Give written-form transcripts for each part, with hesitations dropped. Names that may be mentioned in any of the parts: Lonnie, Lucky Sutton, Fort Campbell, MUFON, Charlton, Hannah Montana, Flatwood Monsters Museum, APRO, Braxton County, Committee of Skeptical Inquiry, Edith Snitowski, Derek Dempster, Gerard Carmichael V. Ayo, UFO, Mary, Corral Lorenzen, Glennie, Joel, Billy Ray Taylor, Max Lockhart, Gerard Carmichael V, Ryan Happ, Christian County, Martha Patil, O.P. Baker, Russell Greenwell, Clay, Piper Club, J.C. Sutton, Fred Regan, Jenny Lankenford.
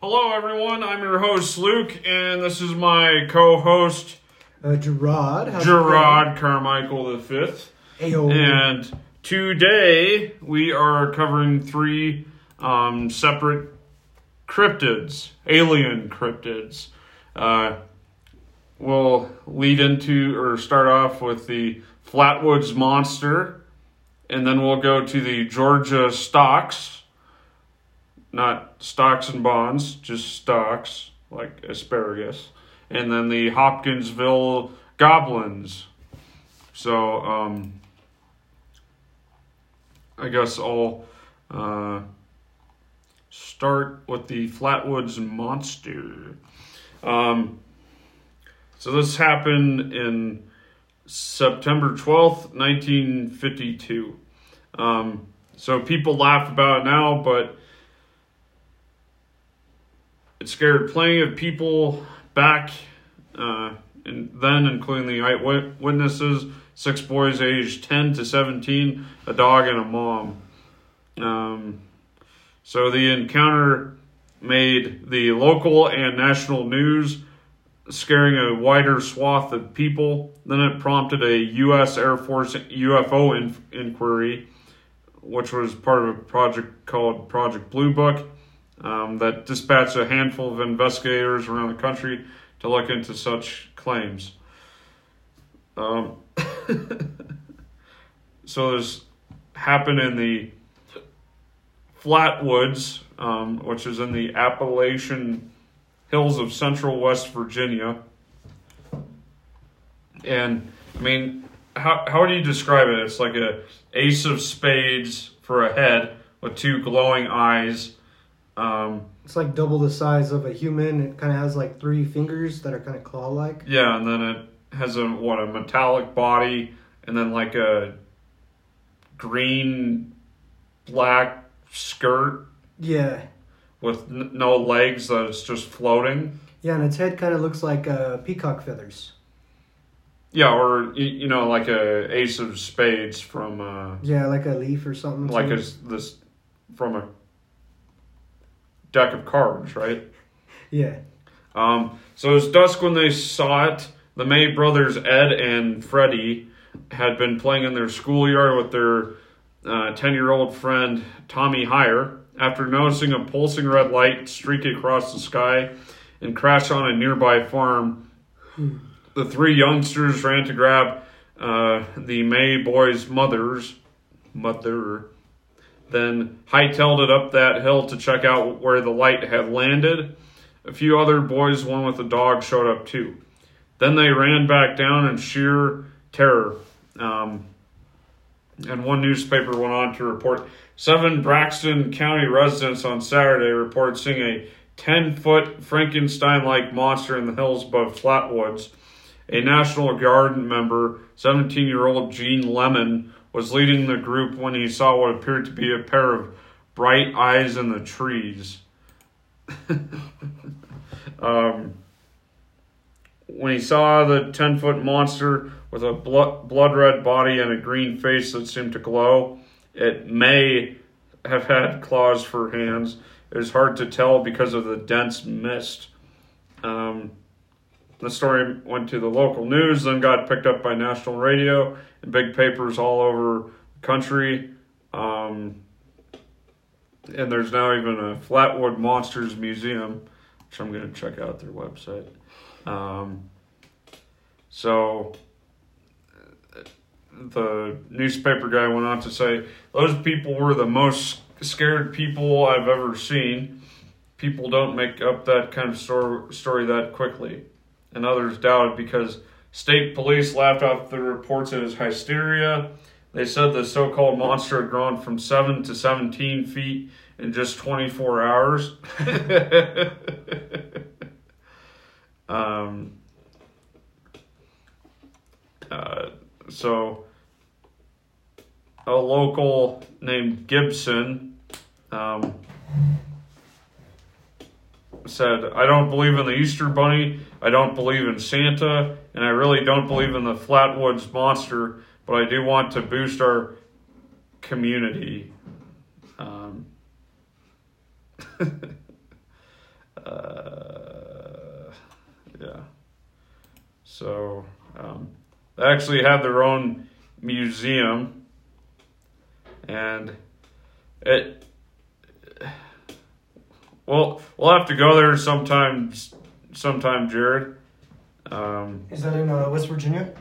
Hello, everyone. I'm your host, Luke, and this is my co-host, Gerard. Gerard Carmichael V. Ayo. And today we are covering three separate cryptids, alien cryptids. We'll lead into or start off with the Flatwoods Monster, and then we'll go to the Georgia stocks. Not stocks and bonds, just stocks, like asparagus. And then the Hopkinsville goblins. So, I guess I'll start with the Flatwoods Monster. So this happened in September 12th, 1952. So people laugh about it now, but it scared plenty of people back then, including the eyewitnesses, 6 boys aged 10 to 17, a dog and a mom. So the encounter made the local and national news, scaring a wider swath of people. Then it prompted a U.S. Air Force UFO inquiry, which was part of a project called Project Blue Book. That dispatched a handful of investigators around the country to look into such claims. So this happened in the Flatwoods, which is in the Appalachian Hills of central West Virginia. And, I mean, how do you describe it? It's like an ace of spades for a head with 2 glowing eyes. It's like double the size of a human. It kind of has like 3 fingers that are kind of claw-like. Yeah, and then it has a metallic body, and then like a green, black skirt. Yeah. With no legs, that it's just floating. Yeah, and its head kind of looks like peacock feathers. Yeah, or, you know, like a ace of spades from yeah, like a leaf or something. Like this from a deck of cards, right? Yeah. So it was dusk when they saw it. The May brothers, Ed and Freddie, had been playing in their schoolyard with their 10-year-old friend, Tommy Heyer, after noticing a pulsing red light streak across the sky and crash on a nearby farm. The 3 youngsters ran to grab the May boys' mother. Then hightailed it up that hill to check out where the light had landed. A few other boys, one with a dog, showed up too. Then they ran back down in sheer terror. And one newspaper went on to report 7 Braxton County residents on Saturday reported seeing a 10-foot Frankenstein-like monster in the hills above Flatwoods. A National Guard member, 17-year-old Gene Lemon, was leading the group when he saw what appeared to be a pair of bright eyes in the trees. When he saw the 10-foot monster with a blood-red body and a green face that seemed to glow, it may have had claws for hands. It was hard to tell because of the dense mist. The story went to the local news, then got picked up by national radio and big papers all over the country. And there's now even a Flatwood Monsters Museum, which I'm going to check out their website. So the newspaper guy went on to say, those people were the most scared people I've ever seen. People don't make up that kind of story that quickly. And others doubted because state police laughed off the reports as hysteria. They said the so-called monster had grown from 7 to 17 feet in just 24 hours. So a local named Gibson said, I don't believe in the Easter Bunny, I don't believe in Santa, and I really don't believe in the Flatwoods Monster, but I do want to boost our community. Yeah. So they actually had their own museum, and it. Well, we'll have to go there sometime, Jared. Is that in West Virginia?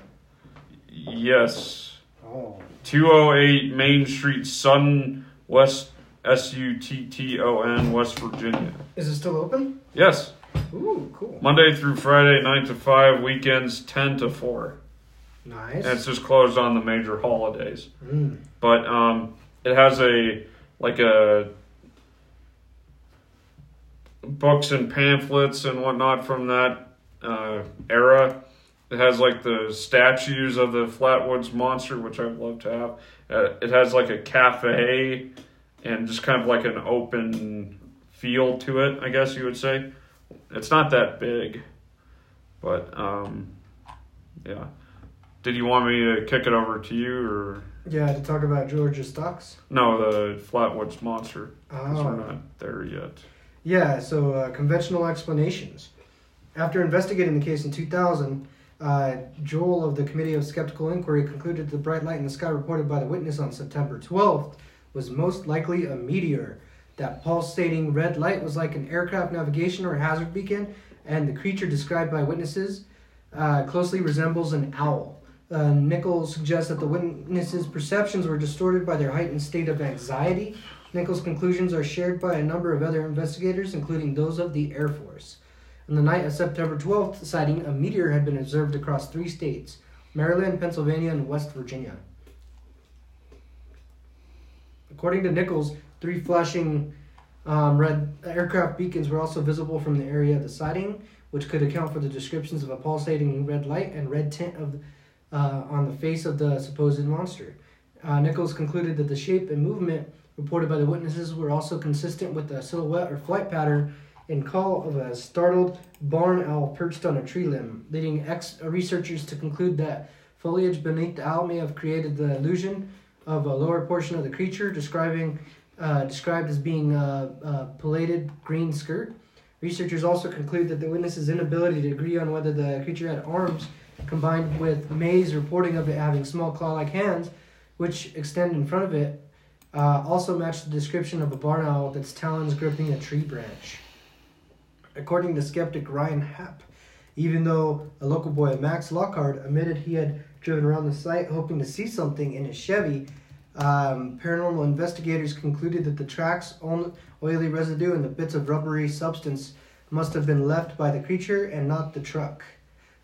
Yes. Oh. 208 Main Street, Sutton, West, Sutton, West Virginia. Is it still open? Yes. Ooh, cool. Monday through Friday, 9 to 5, weekends, 10 to 4. Nice. And it's just closed on the major holidays. Mm. But it has a books and pamphlets and whatnot from that era. It has the statues of the Flatwoods Monster, which I'd love to have. It has a cafe and just kind of an open feel to it, I guess you would say. It's not that big, but yeah. Did you want me to kick it over to you, or? Yeah, to talk about George's stocks? No, the Flatwoods Monster. Oh. Because we're not there yet. Yeah, so conventional explanations. After investigating the case in 2000, Joel of the Committee of Skeptical Inquiry concluded the bright light in the sky reported by the witness on September 12th was most likely a meteor. That pulsating red light was like an aircraft navigation or hazard beacon, and the creature described by witnesses closely resembles an owl. Nichols suggests that the witnesses' perceptions were distorted by their heightened state of anxiety. Nichols' conclusions are shared by a number of other investigators, including those of the Air Force. On the night of September 12th sighting, a meteor had been observed across three states: Maryland, Pennsylvania, and West Virginia. According to Nichols, three flashing red aircraft beacons were also visible from the area of the sighting, which could account for the descriptions of a pulsating red light and red tint of on the face of the supposed monster. Nichols concluded that the shape and movement reported by the witnesses were also consistent with the silhouette or flight pattern and call of a startled barn owl perched on a tree limb, leading researchers to conclude that foliage beneath the owl may have created the illusion of a lower portion of the creature, described as being a pelated green skirt. Researchers also conclude that the witnesses' inability to agree on whether the creature had arms, combined with May's reporting of it having small claw-like hands, which extend in front of it, also matched the description of a barn owl with its talons gripping a tree branch. According to skeptic Ryan Happ, even though a local boy, Max Lockhart, admitted he had driven around the site hoping to see something in his Chevy, paranormal investigators concluded that the tracks, oily residue, and the bits of rubbery substance must have been left by the creature and not the truck.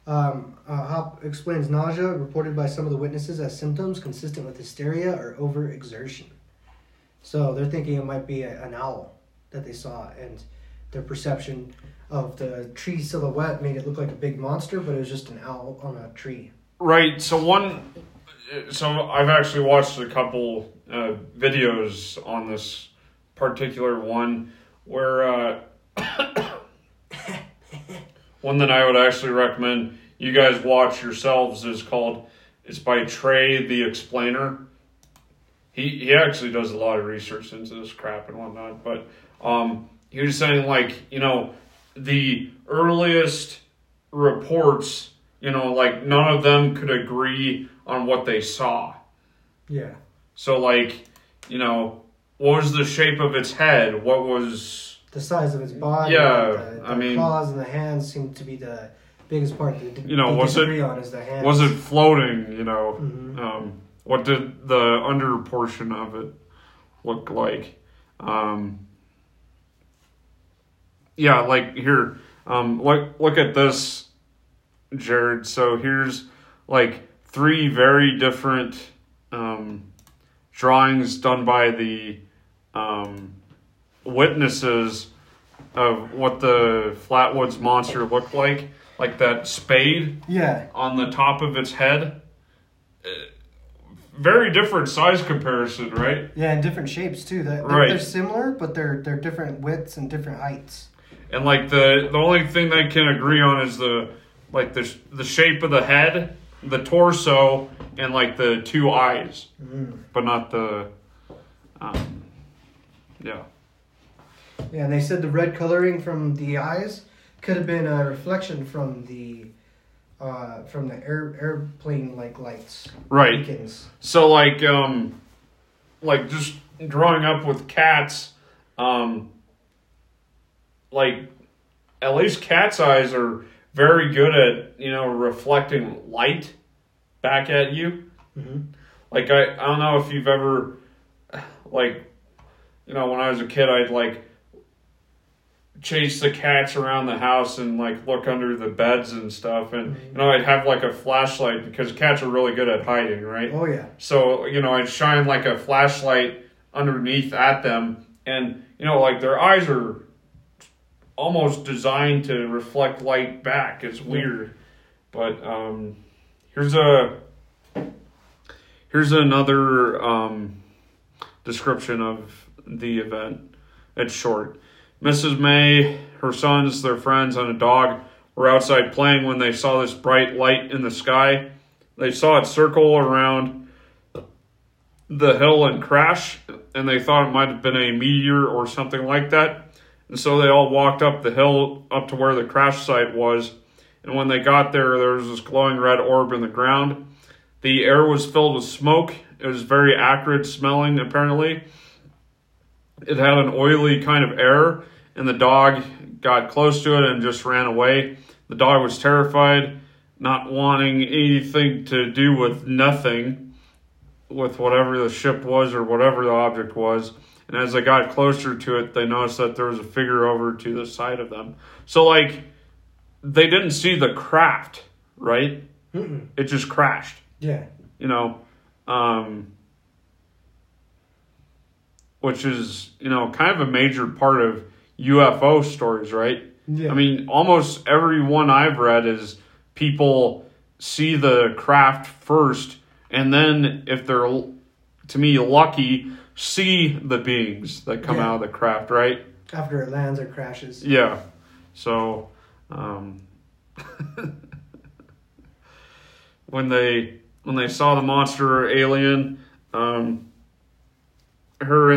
Hop explains nausea reported by some of the witnesses as symptoms consistent with hysteria or overexertion. So they're thinking it might be an owl that they saw, and their perception of the tree silhouette made it look like a big monster, but it was just an owl on a tree. Right. So I've actually watched a couple videos on this particular one where one that I would actually recommend you guys watch yourselves is called, it's by Trey the Explainer. He actually does a lot of research into this crap and whatnot, but he was saying the earliest reports, none of them could agree on what they saw. Yeah. So what was the shape of its head? What was the size of its body? Yeah, the claws and the hands seemed to be the biggest part that was it floating? Mm-hmm. What did the under portion of it look like? Yeah, here, look at this, Jared. So here's three very different drawings done by the witnesses of what the Flatwoods Monster looked like. Like that spade on the top of its head. Very different size comparison, right? Yeah, and different shapes, too. They're similar, but they're different widths and different heights. And the only thing they can agree on is the shape of the head, the torso, and the two eyes, but not the, yeah. Yeah, and they said the red coloring from the eyes could have been a reflection from the airplane like lights. Right. Beacons. So like just growing up with cats, like at least cats' eyes are very good at, you know, reflecting light back at you. Mm-hmm. Like I don't know if you've ever, like, you know, when I was a kid, I'd like chase the cats around the house and like look under the beds and stuff, and you know, I'd have like a flashlight because cats are really good at hiding, right? Oh yeah. So, you know, I'd shine like a flashlight underneath at them, and you know, like their eyes are almost designed to reflect light back. It's weird. But here's another description of the event. It's short. Mrs. May, her sons, their friends, and a dog were outside playing when they saw this bright light in the sky. They saw it circle around the hill and crash, and they thought it might have been a meteor or something like that. And so they all walked up the hill up to where the crash site was. And when they got there, there was this glowing red orb in the ground. The air was filled with smoke. It was very acrid smelling, apparently. It had an oily kind of air. And the dog got close to it and just ran away. The dog was terrified, not wanting anything to do with nothing, with whatever the ship was or whatever the object was. And as they got closer to it, they noticed that there was a figure over to the side of them. So, like, they didn't see the craft, right? Mm-mm. It just crashed. Yeah. You know, which is, you know, kind of a major part of UFO stories, right? Yeah. I mean, almost every one I've read is people see the craft first, and then if they're, to me, lucky, see the beings that come out of the craft, right? After it lands or crashes. Yeah. So, when they saw the monster or alien, her and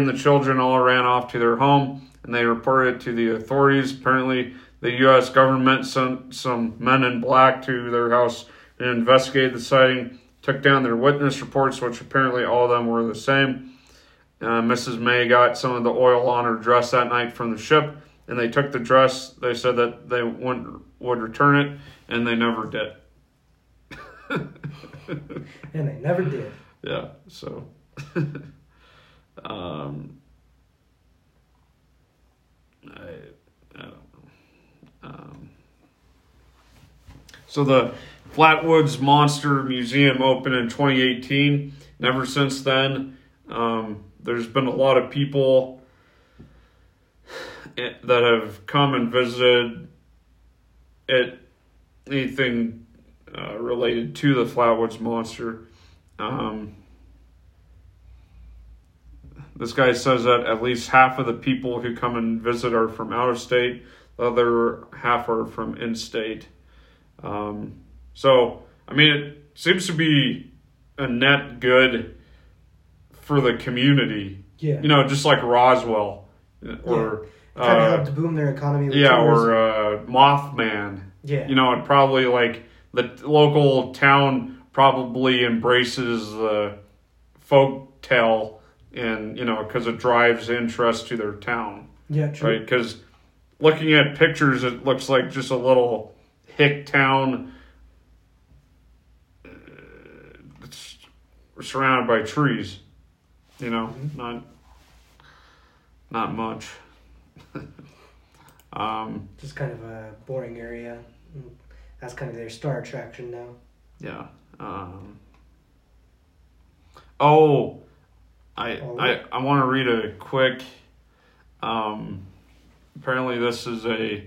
the children all ran off to their home, and they reported to the authorities. Apparently, the U.S. government sent some men in black to their house and investigated the sighting, took down their witness reports, which apparently all of them were the same. Mrs. May got some of the oil on her dress that night from the ship, and they took the dress. They said that they would return it, and they never did. And they never did. Yeah, so. I don't know. So the Flatwoods Monster Museum opened in 2018. And ever since then, there's been a lot of people that have come and visited it, anything related to the Flatwoods Monster. This guy says that at least half of the people who come and visit are from out of state. The other half are from in-state. So, I mean, it seems to be a net good for the community. Yeah. You know, just like Roswell. Or... Kind of helped boom their economy. With or Mothman. Yeah. You know, it probably, like, the local town probably embraces the folk tale, and, you know, because it drives interest to their town. Yeah, true. Right? Because looking at pictures, it looks like just a little hick town surrounded by trees. You know, mm-hmm. Not much. Just kind of a boring area. That's kind of their star attraction now. Yeah. I want to read a quick. Apparently, this is a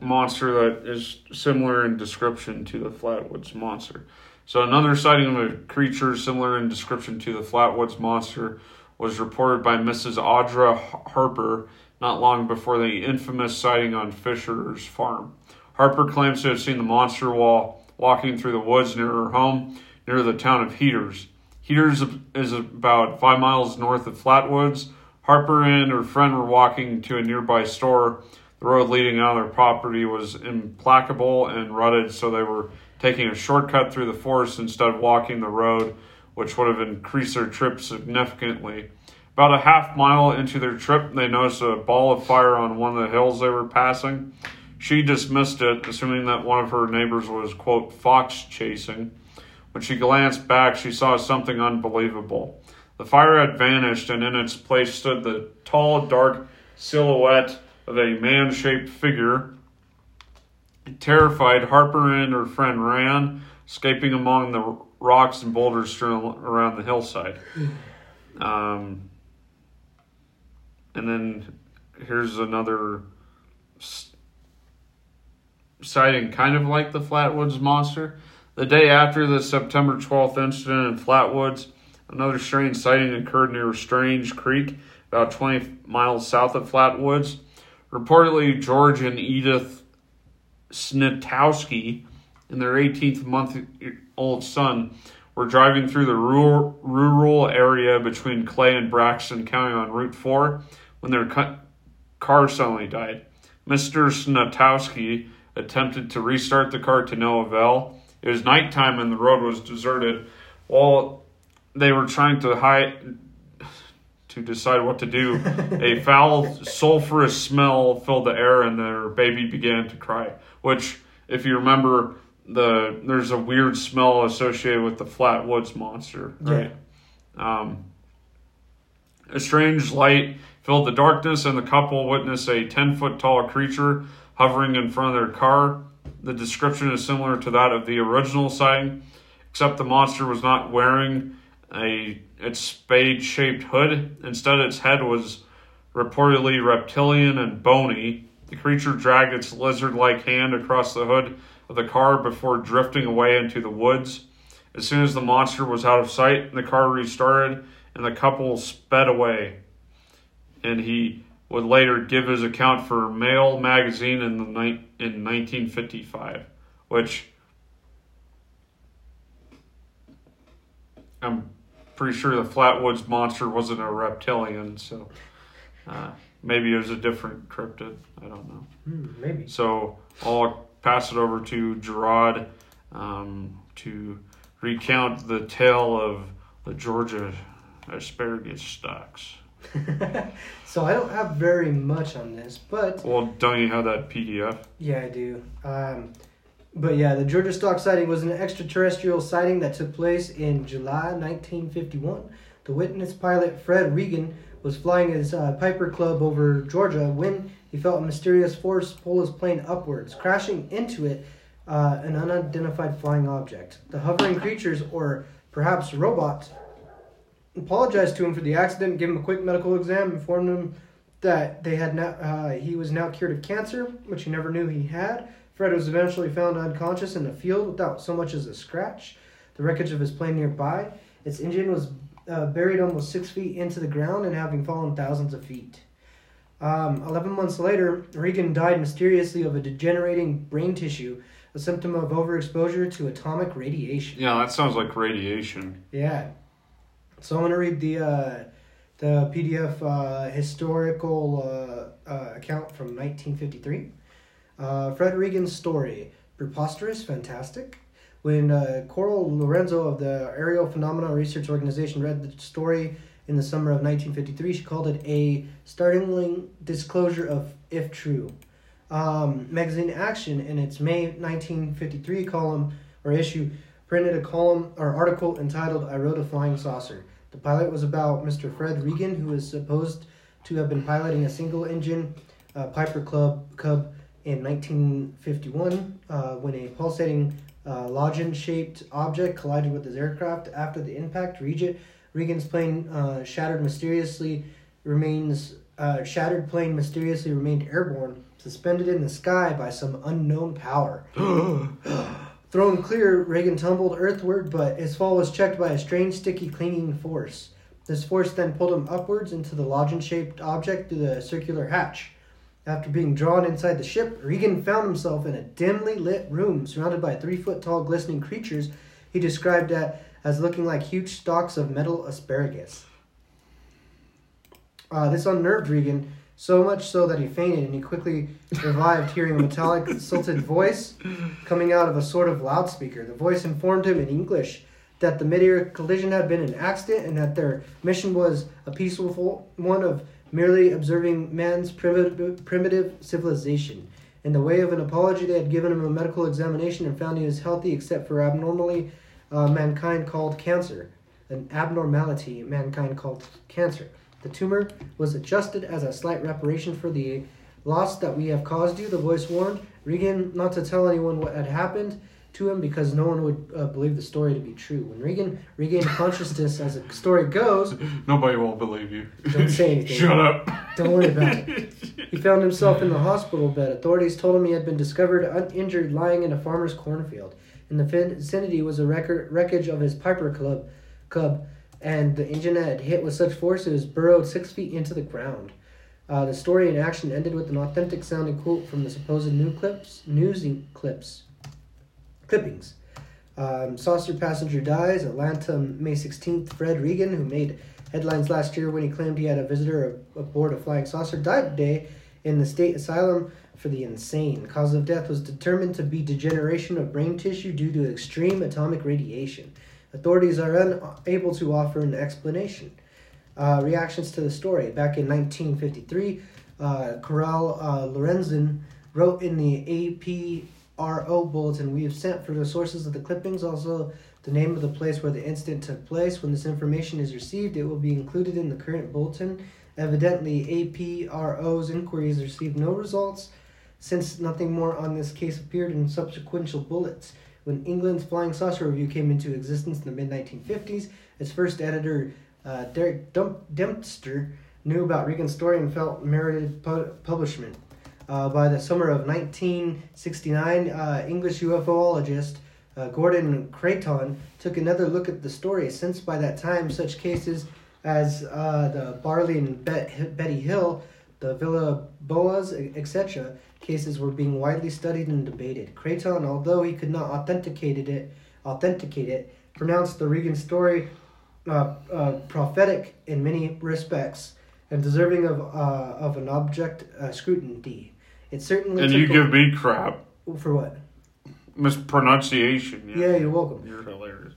monster that is similar in description to the Flatwoods Monster. So another sighting of a creature similar in description to the Flatwoods Monster was reported by Mrs. Audra Harper not long before the infamous sighting on Fisher's Farm. Harper claims to have seen the monster while walking through the woods near her home, near the town of Heaters. Heaters is about 5 miles north of Flatwoods. Harper and her friend were walking to a nearby store. The road leading out of their property was implacable and rutted, so they were taking a shortcut through the forest instead of walking the road, which would have increased their trip significantly. About a half mile into their trip, they noticed a ball of fire on one of the hills they were passing. She dismissed it, assuming that one of her neighbors was, quote, fox chasing. When she glanced back, she saw something unbelievable. The fire had vanished, and in its place stood the tall, dark silhouette of a man-shaped figure. Terrified, Harper and her friend ran, escaping among the rocks and boulders strewn around the hillside. And then here's another sighting, kind of like the Flatwoods Monster. The day after the September 12th incident in Flatwoods, another strange sighting occurred near Strange Creek, about 20 miles south of Flatwoods. Reportedly, George and Edith Snitowski and their 18-month-old son were driving through the rural area between Clay and Braxton County on Route 4 when their car suddenly died. Mr. Snitowski attempted to restart the car to no avail. It was nighttime and the road was deserted. While they were trying to decide what to do, a foul sulfurous smell filled the air and their baby began to cry, which, if you remember, there's a weird smell associated with the Flatwoods Monster, right? Yeah. A strange light filled the darkness and the couple witnessed a 10-foot tall creature hovering in front of their car. The description is similar to that of the original sighting, except the monster was not wearing its spade-shaped hood. Instead, its head was reportedly reptilian and bony. The creature dragged its lizard-like hand across the hood of the car before drifting away into the woods. As soon as the monster was out of sight, the car restarted, and the couple sped away. And he would later give his account for Mail magazine in 1955, which I'm pretty sure the Flatwoods Monster wasn't a reptilian, so maybe it was a different cryptid. I don't know. Maybe. So I'll pass it over to Gerard to recount the tale of the Georgia asparagus stocks. So I don't have very much on this, but... Well, don't you have that PDF? Yeah, I do. But yeah, the Georgia stock sighting was an extraterrestrial sighting that took place in July 1951. The witness pilot Fred Regan was flying his Piper Club over Georgia when he felt a mysterious force pull his plane upwards, crashing into it an unidentified flying object. The hovering creatures, or perhaps robots, apologized to him for the accident, gave him a quick medical exam, informed him that he was now cured of cancer, which he never knew he had. Fred was eventually found unconscious in a field without so much as a scratch, the wreckage of his plane nearby. Its engine was buried almost 6 feet into the ground and having fallen thousands of feet. 11 months later, Regan died mysteriously of a degenerating brain tissue, a symptom of overexposure to atomic radiation. Yeah, that sounds like radiation. Yeah. So I'm going to read the PDF historical account from 1953. Fred Regan's story, preposterous, fantastic. When Coral Lorenzo of the Aerial Phenomena Research Organization read the story in the summer of 1953, she called it a startling disclosure of if true. Magazine Action, in its May 1953 column or issue, printed a column or article entitled "I Wrote a Flying Saucer." The pilot was about Mr. Fred Regan, who is supposed to have been piloting a single-engine Piper Cub in 1951, when a pulsating lozenge-shaped object collided with his aircraft. After the impact, Regan's plane shattered plane mysteriously remained airborne, suspended in the sky by some unknown power. Thrown clear, Regan tumbled earthward, but his fall was checked by a strange, sticky, clinging force. This force then pulled him upwards into the lozenge-shaped object through the circular hatch. After being drawn inside the ship, Regan found himself in a dimly lit room surrounded by 3-foot-tall glistening creatures he described as looking like huge stalks of metal asparagus. This unnerved Regan, so much so that he fainted, and he quickly revived, hearing a metallic, silted voice coming out of a sort of loudspeaker. The voice informed him in English that the mid-air collision had been an accident and that their mission was a peaceful one of merely observing man's primitive civilization. In the way of an apology, they had given him a medical examination and found he was healthy except for abnormality mankind called cancer. An abnormality mankind called cancer. The tumor was adjusted as a slight reparation for the loss that we have caused you, the voice warned Regan not to tell anyone what had happened to him because no one would believe the story to be true. When Regan regained consciousness, as the story goes... Nobody will believe you. Don't say anything. Shut up. Don't worry about it. He found himself in the hospital bed. Authorities told him he had been discovered uninjured lying in a farmer's cornfield. In the vicinity was a wreckage of his Piper Club, and the engine had hit with such force it was burrowed 6 feet into the ground. The story in action ended with an authentic sounding quote from the supposed news clippings. Saucer passenger dies. Atlanta, May 16th. Fred Regan, who made headlines last year when he claimed he had a visitor aboard a flying saucer, died today in the state asylum for the insane. The cause of death was determined to be degeneration of brain tissue due to extreme atomic radiation. Authorities are unable to offer an explanation. Reactions to the story. Back in 1953, Corral Lorenzen wrote in the APRO bulletin, "We have sent for the sources of the clippings, also the name of the place where the incident took place. When this information is received, it will be included in the current bulletin." Evidently, APRO's inquiries received no results since nothing more on this case appeared in subsequent bullets. When England's Flying Saucer Review came into existence in the mid-1950s, its first editor, Derek Dempster, knew about Regan's story and felt merited publishment. By the summer of 1969, English ufologist Gordon Creighton took another look at the story. Since by that time, such cases as the Barley and Betty Hill, the Villa Boas, etc., cases were being widely studied and debated. Creighton, although he could not authenticate it, pronounced the Regan story prophetic in many respects and deserving of an object scrutiny. It certainly. And you give me crap for what? Mispronunciation. Yeah, you're welcome. You're hilarious.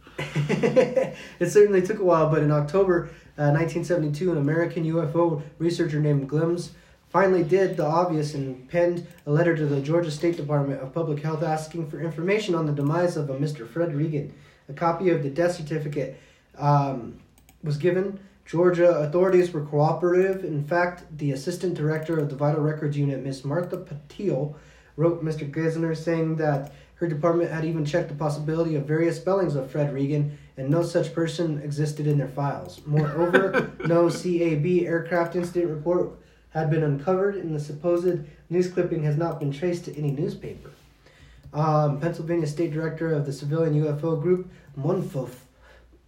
It certainly took a while, but in October 1972, an American UFO researcher named Glims finally did the obvious and penned a letter to the Georgia State Department of Public Health asking for information on the demise of a Mr. Fred Regan. A copy of the death certificate was given. Georgia authorities were cooperative. In fact, the assistant director of the Vital Records Unit, Ms. Martha Patil, wrote Mr. Geisner saying that her department had even checked the possibility of various spellings of Fred Regan, and no such person existed in their files. Moreover, no CAB aircraft incident report had been uncovered, and the supposed news clipping has not been traced to any newspaper. Pennsylvania State Director of the Civilian UFO Group, MUFON,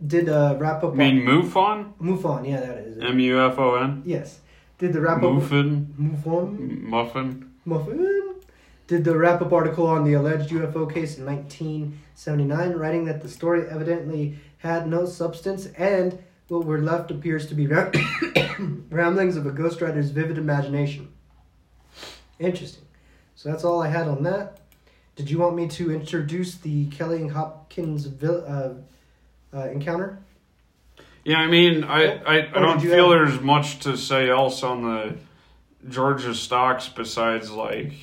did a wrap up. Mean MUFON? MUFON, yeah, that is it. MUFON? Yes. Did the wrap up. MUFON? Did the wrap-up article on the alleged UFO case in 1979, writing that the story evidently had no substance and what were left appears to be ramblings of a ghostwriter's vivid imagination. Interesting. So that's all I had on that. Did you want me to introduce the Kelly and Hopkinsville encounter? Yeah, I mean, I don't feel there's much to say else on the Georgia stocks besides, like...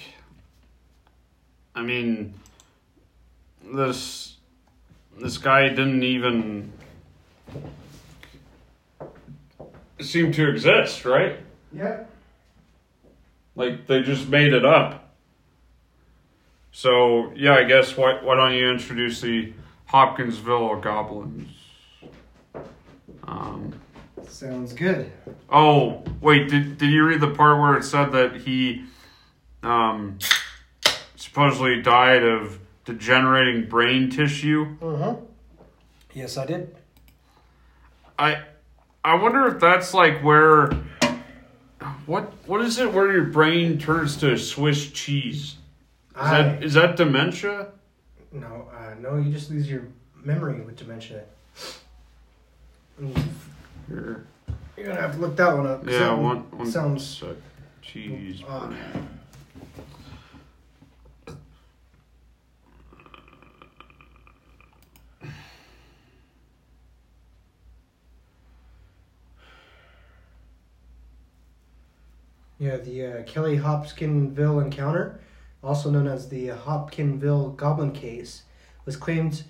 I mean, this guy didn't even seem to exist, right? Yeah. Like, they just made it up. So, yeah, I guess, why don't you introduce the Hopkinsville Goblins? Sounds good. Oh, wait, did you read the part where it said that he... supposedly died of degenerating brain tissue. Mm-hmm. Yes, I did. I wonder if that's like where... What is it where your brain turns to Swiss cheese? Is that dementia? No, no, you just lose your memory with dementia. You're You're going to have to look that one up. Yeah, that one sounds... Cheese. Yeah, the Kelly Hopkinsville encounter, also known as the Hopkinsville Goblin Case, was claimed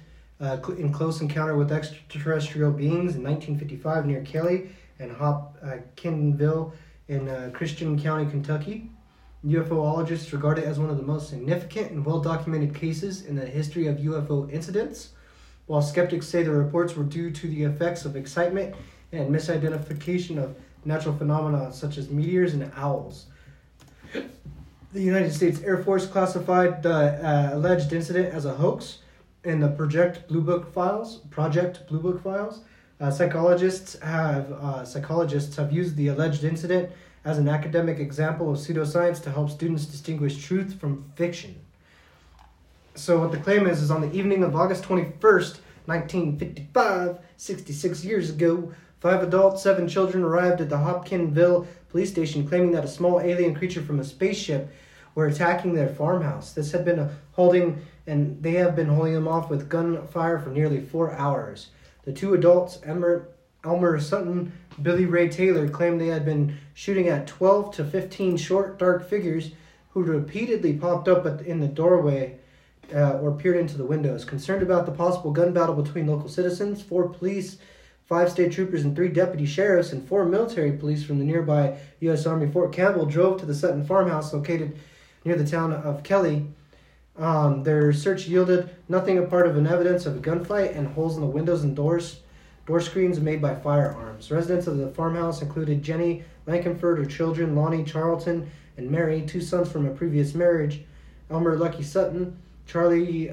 in close encounter with extraterrestrial beings in 1955 near Kelly and Hopkinsville in Christian County, Kentucky. UFOologists regard it as one of the most significant and well-documented cases in the history of UFO incidents, while skeptics say the reports were due to the effects of excitement and misidentification of natural phenomena such as meteors and owls. The United States Air Force classified the alleged incident as a hoax in the Project Blue Book files. Psychologists have used the alleged incident as an academic example of pseudoscience to help students distinguish truth from fiction. So what the claim is on the evening of August 21st, 1955, 66 years ago, 5 adults, 7 children arrived at the Hopkinsville police station claiming that a small alien creature from a spaceship were attacking their farmhouse. This had been they have been holding them off with gunfire for nearly 4 hours. The 2 adults, Elmer Sutton, Billy Ray Taylor, claimed they had been shooting at 12 to 15 short, dark figures who repeatedly popped up in the doorway or peered into the windows. Concerned about the possible gun battle between local citizens, 4 police, 5 state troopers and 3 deputy sheriffs and 4 military police from the nearby U.S. Army Fort Campbell drove to the Sutton farmhouse located near the town of Kelly. Their search yielded nothing apart of an evidence of a gunfight and holes in the windows and door screens made by firearms. Residents of the farmhouse included Jenny Lankenford, her children Lonnie Charlton and Mary, 2 sons from a previous marriage, Elmer Lucky Sutton, J.C.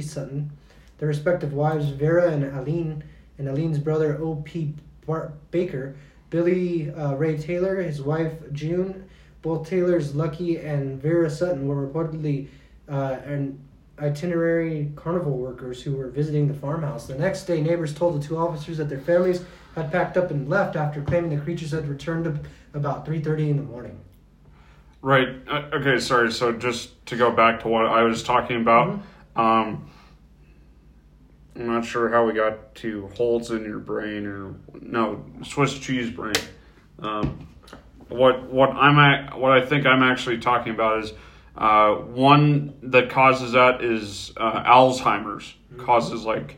Sutton, their respective wives, Vera and Aline, and Aline's brother, O.P. Baker, Billy Ray Taylor, his wife, June, both Taylors, Lucky and Vera Sutton, were reportedly itinerary carnival workers who were visiting the farmhouse. The next day, neighbors told the 2 officers that their families had packed up and left after claiming the creatures had returned about 3:30 in the morning. Right. Okay, sorry. So just to go back to what I was talking about, mm-hmm. I'm not sure how we got to holes in your brain Swiss cheese brain. What I think I'm actually talking about is one that causes that is Alzheimer's causes like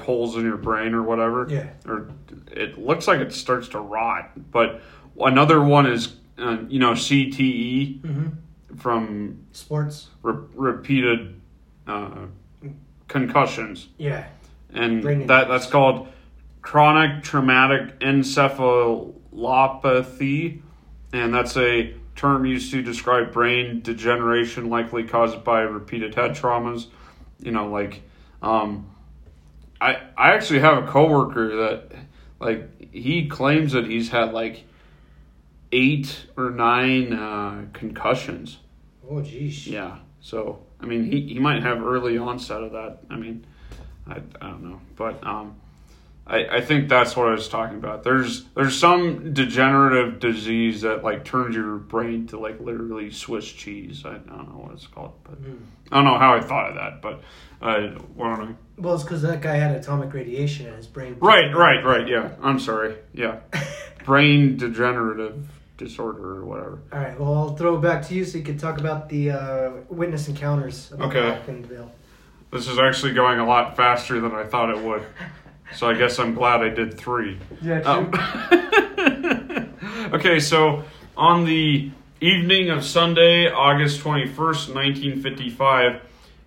holes in your brain or whatever. Yeah. Or it looks like it starts to rot. But another one is CTE mm-hmm. from sports repeated. Concussions. Yeah. And that's called chronic traumatic encephalopathy, and that's a term used to describe brain degeneration likely caused by repeated head traumas. I actually have a coworker that he claims that he's had 8 or 9 concussions. Oh geez. Yeah. So he might have early onset of that. I don't know. But I think that's what I was talking about. There's some degenerative disease that turns your brain to literally Swiss cheese. I don't know what it's called, but I don't know how I thought of that. But why don't I? Well, it's because that guy had atomic radiation in his brain. Right. Yeah, I'm sorry. Yeah, brain degenerative disorder or whatever. All right, well, I'll throw it back to you so you can talk about the witness encounters. Okay. This is actually going a lot faster than I thought it would. So I guess I'm glad I did 3. Yeah, true. Okay, so on the evening of Sunday, August 21st, 1955,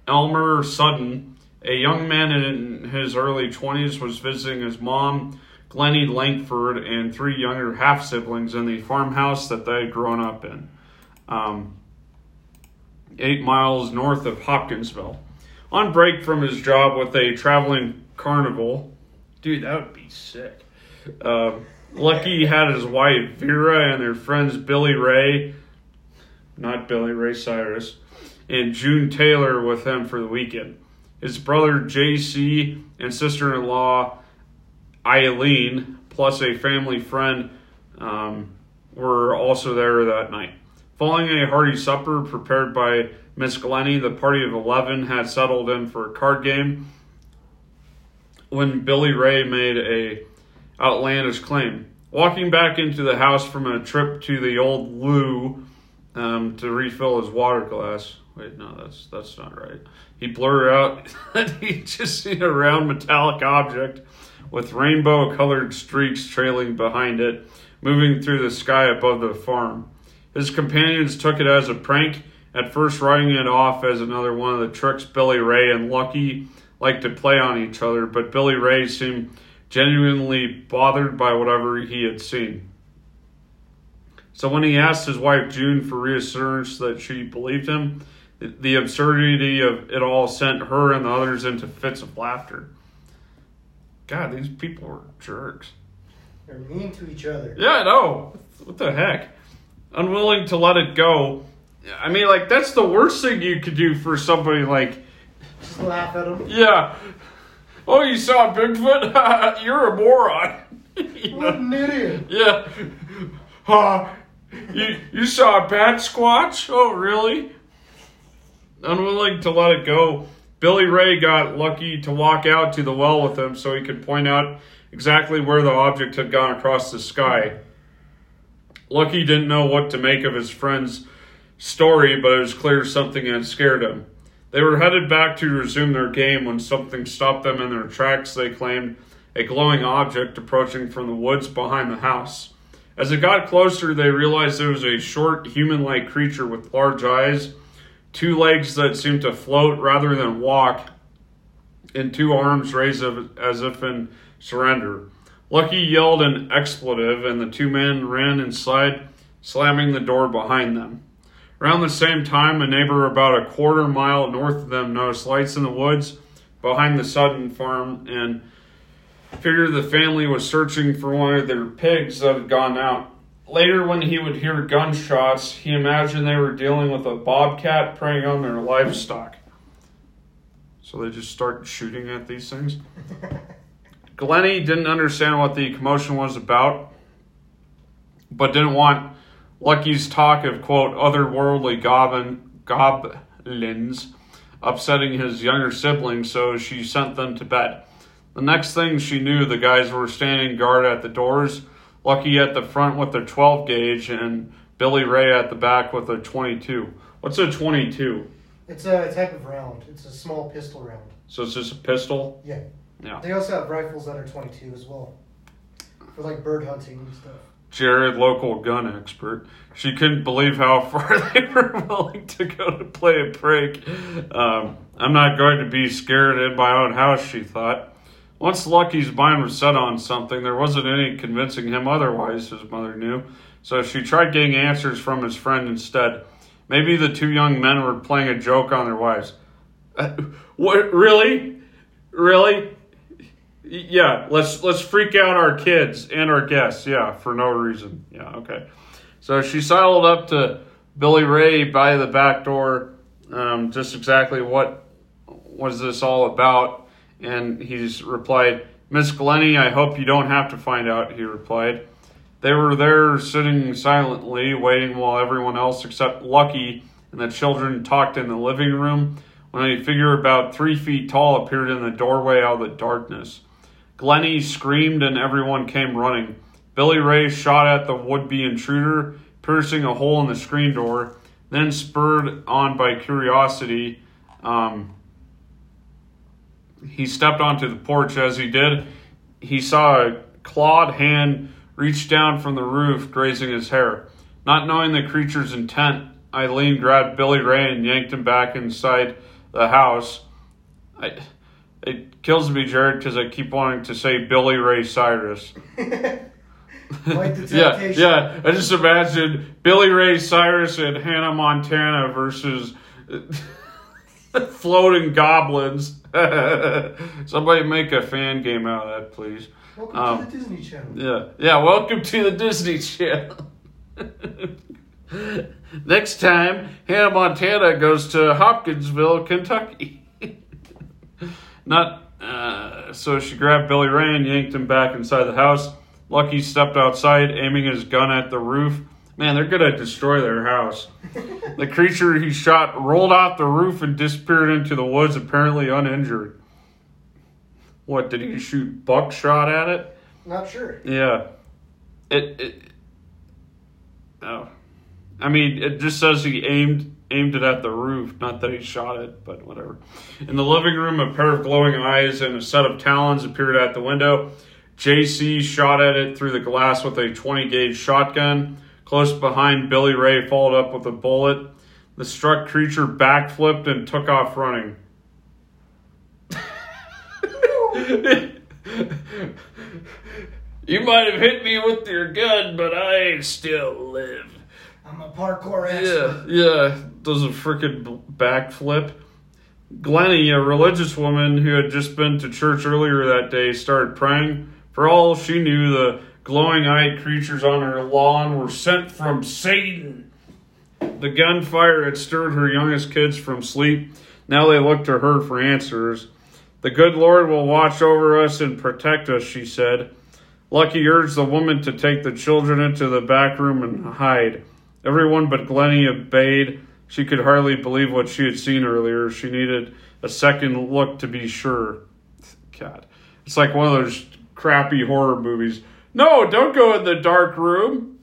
Elmer Sutton, a young man in his early 20s, was visiting his mom, Glennie Langford, and 3 younger half-siblings in the farmhouse that they had grown up in, 8 miles north of Hopkinsville. On break from his job with a traveling carnival, dude, that would be sick, Lucky had his wife Vera and their friends Billy Ray, not Billy Ray Cyrus, and June Taylor with him for the weekend. His brother J.C. and sister-in-law Eileen plus a family friend were also there that night. Following a hearty supper prepared by Miss Glennie, the party of 11 had settled in for a card game when Billy Ray made an outlandish claim. Walking back into the house from a trip to the old loo to refill his water glass. Wait, no, that's not right. He blurted out that he just seen a round metallic object with rainbow-colored streaks trailing behind it, moving through the sky above the farm. His companions took it as a prank, at first writing it off as another one of the tricks Billy Ray and Lucky liked to play on each other, but Billy Ray seemed genuinely bothered by whatever he had seen. So when he asked his wife June for reassurance that she believed him, the absurdity of it all sent her and the others into fits of laughter. God, these people were jerks. They're mean to each other. Yeah, I know. What the heck? Unwilling to let it go. I mean, like, that's the worst thing you could do for somebody, like... Just laugh at them. Yeah. Oh, you saw Bigfoot? You're a moron. You what know? An idiot. Yeah. You saw a bat squatch? Oh, really? Unwilling to let it go, Billy Ray got Lucky to walk out to the well with him so he could point out exactly where the object had gone across the sky. Lucky didn't know what to make of his friend's story, but it was clear something had scared him. They were headed back to resume their game when something stopped them in their tracks, they claimed, a glowing object approaching from the woods behind the house. As it got closer, they realized it was a short, human-like creature with large eyes, two legs that seemed to float rather than walk, and two arms raised as if in surrender. Lucky yelled an expletive, and the two men ran inside, slamming the door behind them. Around the same time, a neighbor about a quarter mile north of them noticed lights in the woods behind the Sutton farm and figured the family was searching for one of their pigs that had gone out. Later, when he would hear gunshots, he imagined they were dealing with a bobcat preying on their livestock. So they just start shooting at these things? Glennie didn't understand what the commotion was about, but didn't want Lucky's talk of, quote, otherworldly goblins upsetting his younger siblings, so she sent them to bed. The next thing she knew, the guys were standing guard at the doors, Lucky at the front with their 12-gauge and Billy Ray at the back with a 22. What's a 22? It's a type of round. It's a small pistol round. So it's just a pistol? Yeah. Yeah. They also have rifles that are 22 as well, for like bird hunting and stuff. Jared, local gun expert. She couldn't believe how far they were willing to go to play a prank. I'm not going to be scared in my own house, she thought. Once Lucky's mind was set on something, there wasn't any convincing him otherwise, his mother knew, so she tried getting answers from his friend instead. Maybe the two young men were playing a joke on their wives. What? Really? Really? Yeah, let's freak out our kids and our guests, yeah, for no reason. Yeah, okay. So she sidled up to Billy Ray by the back door, just exactly what was this all about, and he's replied, Miss Glennie, I hope you don't have to find out, he replied. They were there sitting silently, waiting while everyone else except Lucky and the children talked in the living room, when a figure about 3 feet tall appeared in the doorway out of the darkness. Glennie screamed and everyone came running. Billy Ray shot at the would-be intruder, piercing a hole in the screen door, then spurred on by curiosity. He stepped onto the porch. As he did, he saw a clawed hand reach down from the roof, grazing his hair. Not knowing the creature's intent, Aline grabbed Billy Ray and yanked him back inside the house. It kills me, Jared, because I keep wanting to say Billy Ray Cyrus. Like the temptation. Yeah, I just imagine Billy Ray Cyrus and Hannah Montana versus floating goblins. Somebody make a fan game out of that, please. Welcome to the Disney Channel. Yeah, welcome to the Disney Channel. Next time, Hannah Montana goes to Hopkinsville, Kentucky. So she grabbed Billy Ray and yanked him back inside the house. Lucky stepped outside, aiming his gun at the roof. Man, they're gonna destroy their house. The creature he shot rolled off the roof and disappeared into the woods, apparently uninjured. What, did he shoot buckshot at it? Not sure. Yeah. Oh. I mean, it just says he aimed it at the roof, not that he shot it, but whatever. In the living room, a pair of glowing eyes and a set of talons appeared at the window. J.C. shot at it through the glass with a 20-gauge shotgun. Close behind, Billy Ray followed up with a bullet. The struck creature backflipped and took off running. You might have hit me with your gun, but I still live. I'm a parkour expert. Yeah, does a freaking backflip. Glennie, a religious woman who had just been to church earlier that day, started praying. For all she knew, the glowing-eyed creatures on her lawn were sent from Satan. The gunfire had stirred her youngest kids from sleep. Now they looked to her for answers. The good Lord will watch over us and protect us, she said. Lucky urged the woman to take the children into the back room and hide. Everyone but Glennie obeyed. She could hardly believe what she had seen earlier. She needed a second look to be sure. God. It's like one of those crappy horror movies. No, don't go in the dark room.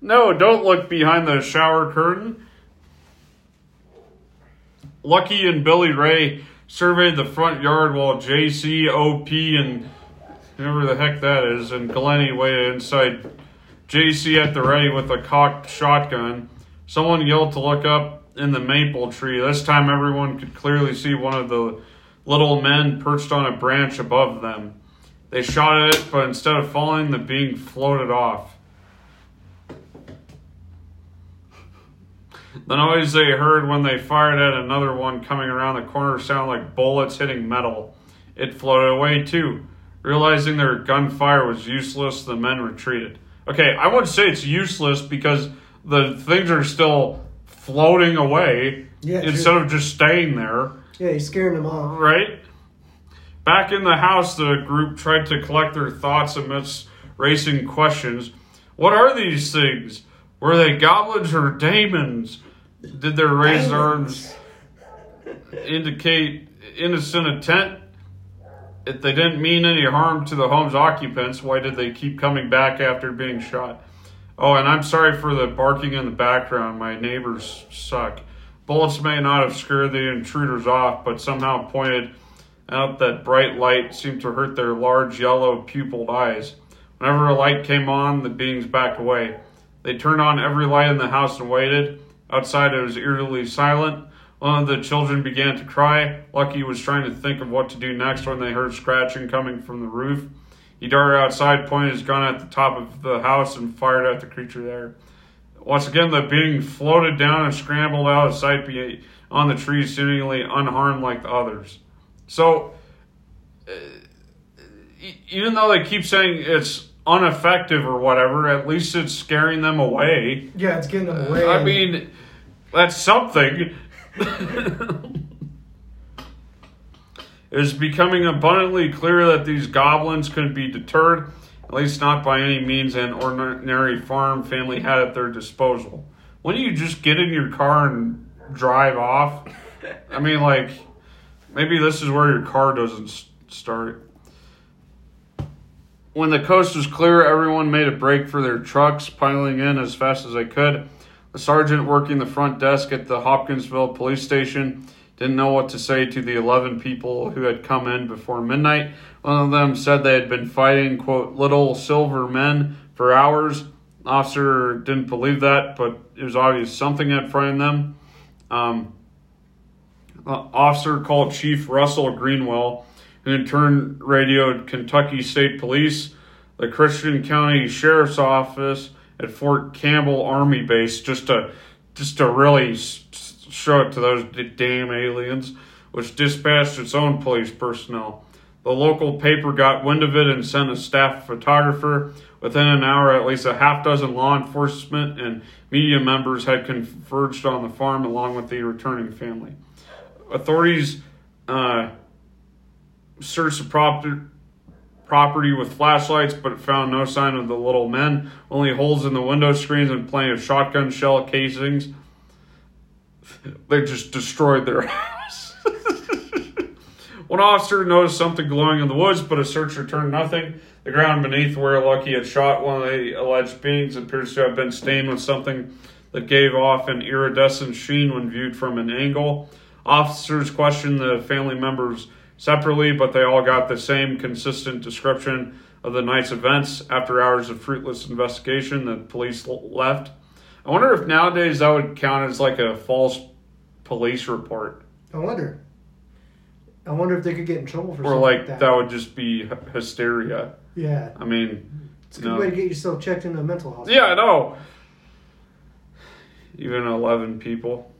No, don't look behind the shower curtain. Lucky and Billy Ray surveyed the front yard while J.C., O.P., and whoever the heck that is, and Glennie waited inside. J.C. at the ready with a cocked shotgun. Someone yelled to look up in the maple tree. This time everyone could clearly see one of the little men perched on a branch above them. They shot at it, but instead of falling, the being floated off. The noise they heard when they fired at another one coming around the corner sounded like bullets hitting metal. It floated away, too. Realizing their gunfire was useless, the men retreated. Okay, I wouldn't say it's useless because the things are still floating away instead of just staying there. Yeah, he's scaring them off. Right? Back in the house, the group tried to collect their thoughts amidst racing questions. What are these things? Were they goblins or demons? Did their raised arms indicate innocent intent? If they didn't mean any harm to the home's occupants, why did they keep coming back after being shot? Oh, and I'm sorry for the barking in the background. My neighbors suck. Bullets may not have scared the intruders off, but somehow pointed out that bright light seemed to hurt their large yellow pupiled eyes. Whenever a light came on, the beings backed away. They turned on every light in the house and waited. Outside, it was eerily silent. One of the children began to cry. Lucky was trying to think of what to do next when they heard scratching coming from the roof. He darted outside, pointed his gun at the top of the house, and fired at the creature there. Once again, the being floated down and scrambled out of sight on the tree, seemingly unharmed like the others. So, even though they keep saying it's ineffective or whatever, at least it's scaring them away. Yeah, it's getting them away. I mean, that's something. It was becoming abundantly clear that these goblins couldn't be deterred, at least not by any means an ordinary farm family had at their disposal. Wouldn't you just get in your car and drive off? I mean, like... Maybe this is where your car doesn't start. When the coast was clear, everyone made a break for their trucks, piling in as fast as they could. The sergeant working the front desk at the Hopkinsville police station didn't know what to say to the 11 people who had come in before midnight. One of them said they had been fighting, quote, little silver men for hours. The officer didn't believe that, but it was obvious something had frightened them. Officer called Chief Russell Greenwell, who in turn radioed Kentucky State Police, the Christian County Sheriff's Office at Fort Campbell Army Base, just to really show it to those damn aliens, which dispatched its own police personnel. The local paper got wind of it and sent a staff photographer. Within an hour, at least a half dozen law enforcement and media members had converged on the farm along with the returning family. Authorities searched the property with flashlights, but found no sign of the little men, only holes in the window screens and plenty of shotgun shell casings. They just destroyed their house. One officer noticed something glowing in the woods, but a search returned nothing. The ground beneath where Lucky had shot one of the alleged beings appears to have been stained with something that gave off an iridescent sheen when viewed from an angle. Officers questioned the family members separately, but they all got the same consistent description of the night's events. After hours of fruitless investigation, the police left. I wonder if nowadays that would count as like a false police report. I wonder if they could get in trouble for something like that. Or that would just be hysteria. Yeah. I mean, it's a good way to get yourself checked into a mental hospital. Yeah, I know. Even 11 people.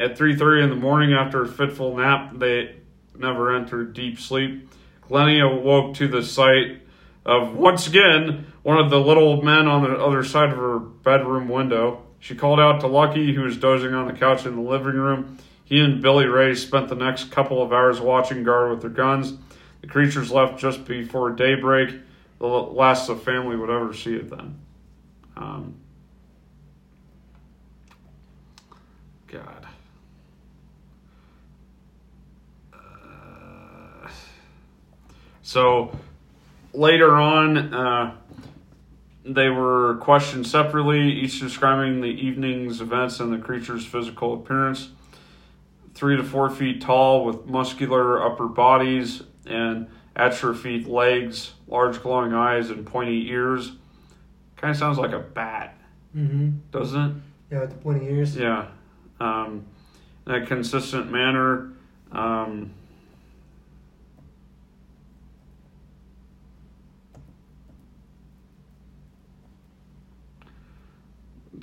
At 3:30 in the morning, after a fitful nap, they never entered deep sleep. Glennie awoke to the sight of, once again, one of the little men on the other side of her bedroom window. She called out to Lucky, who was dozing on the couch in the living room. He and Billy Ray spent the next couple of hours watching guard with their guns. The creatures left just before daybreak, the last the family would ever see of them. God. So later on, they were questioned separately, each describing the evening's events and the creature's physical appearance. 3 to 4 feet tall with muscular upper bodies and atrophied legs, large glowing eyes, and pointy ears. Kind of sounds like a bat, doesn't it? Yeah, with the pointy ears. Yeah. In a consistent manner.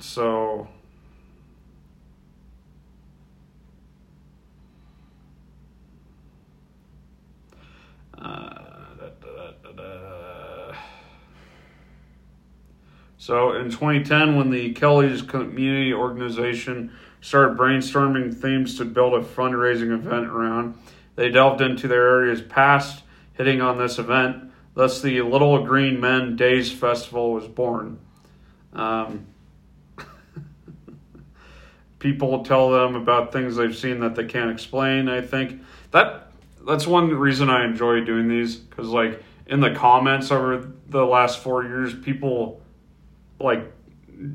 So... So in 2010, when the Kelly's community organization started brainstorming themes to build a fundraising event around, they delved into their area's past, hitting on this event. Thus, the Little Green Men Days Festival was born. People tell them about things they've seen that they can't explain, I think. That's one reason I enjoy doing these, because, like, in the comments over the last 4 years, people, like,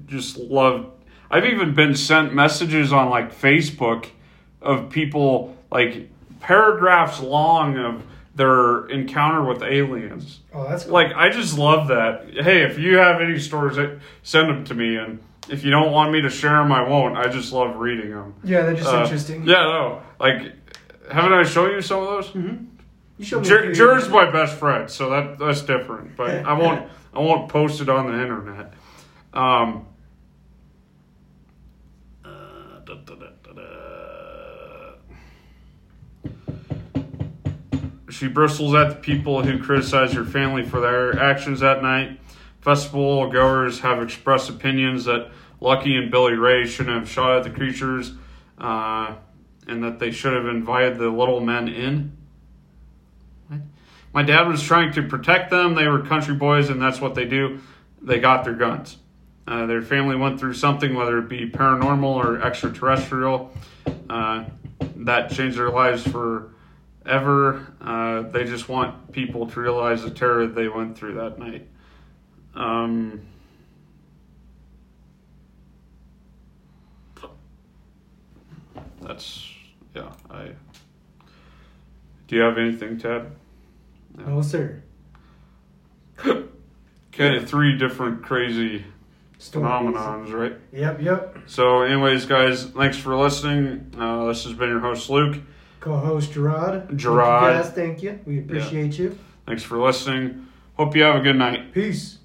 just love... I've even been sent messages on, like, Facebook of people, like, paragraphs long of their encounter with aliens. Oh, that's cool. Like, I just love that. Hey, if you have any stories, send them to me, and if you don't want me to share them, I won't. I just love reading them. Yeah, they're just interesting. Yeah, no, like... Haven't I shown you some of those? Mm-hmm. You showed me. Jer's my best friend, so that's different. But I won't post it on the internet. She bristles at the people who criticize her family for their actions that night. Festival goers have expressed opinions that Lucky and Billy Ray shouldn't have shot at the creatures. And that they should have invited the little men in. What? My dad was trying to protect them. They were country boys, and that's what they do. They got their guns. Their family went through something, whether it be paranormal or extraterrestrial, that changed their lives forever. They just want people to realize the terror they went through that night. Do you have anything, Ted? No, sir. Okay, 3 different crazy phenomenons, right? Yep. So, anyways, guys, thanks for listening. This has been your host, Luke. Co-host, Gerard. Thank you, guys. Thank you. We appreciate you. Thanks for listening. Hope you have a good night. Peace.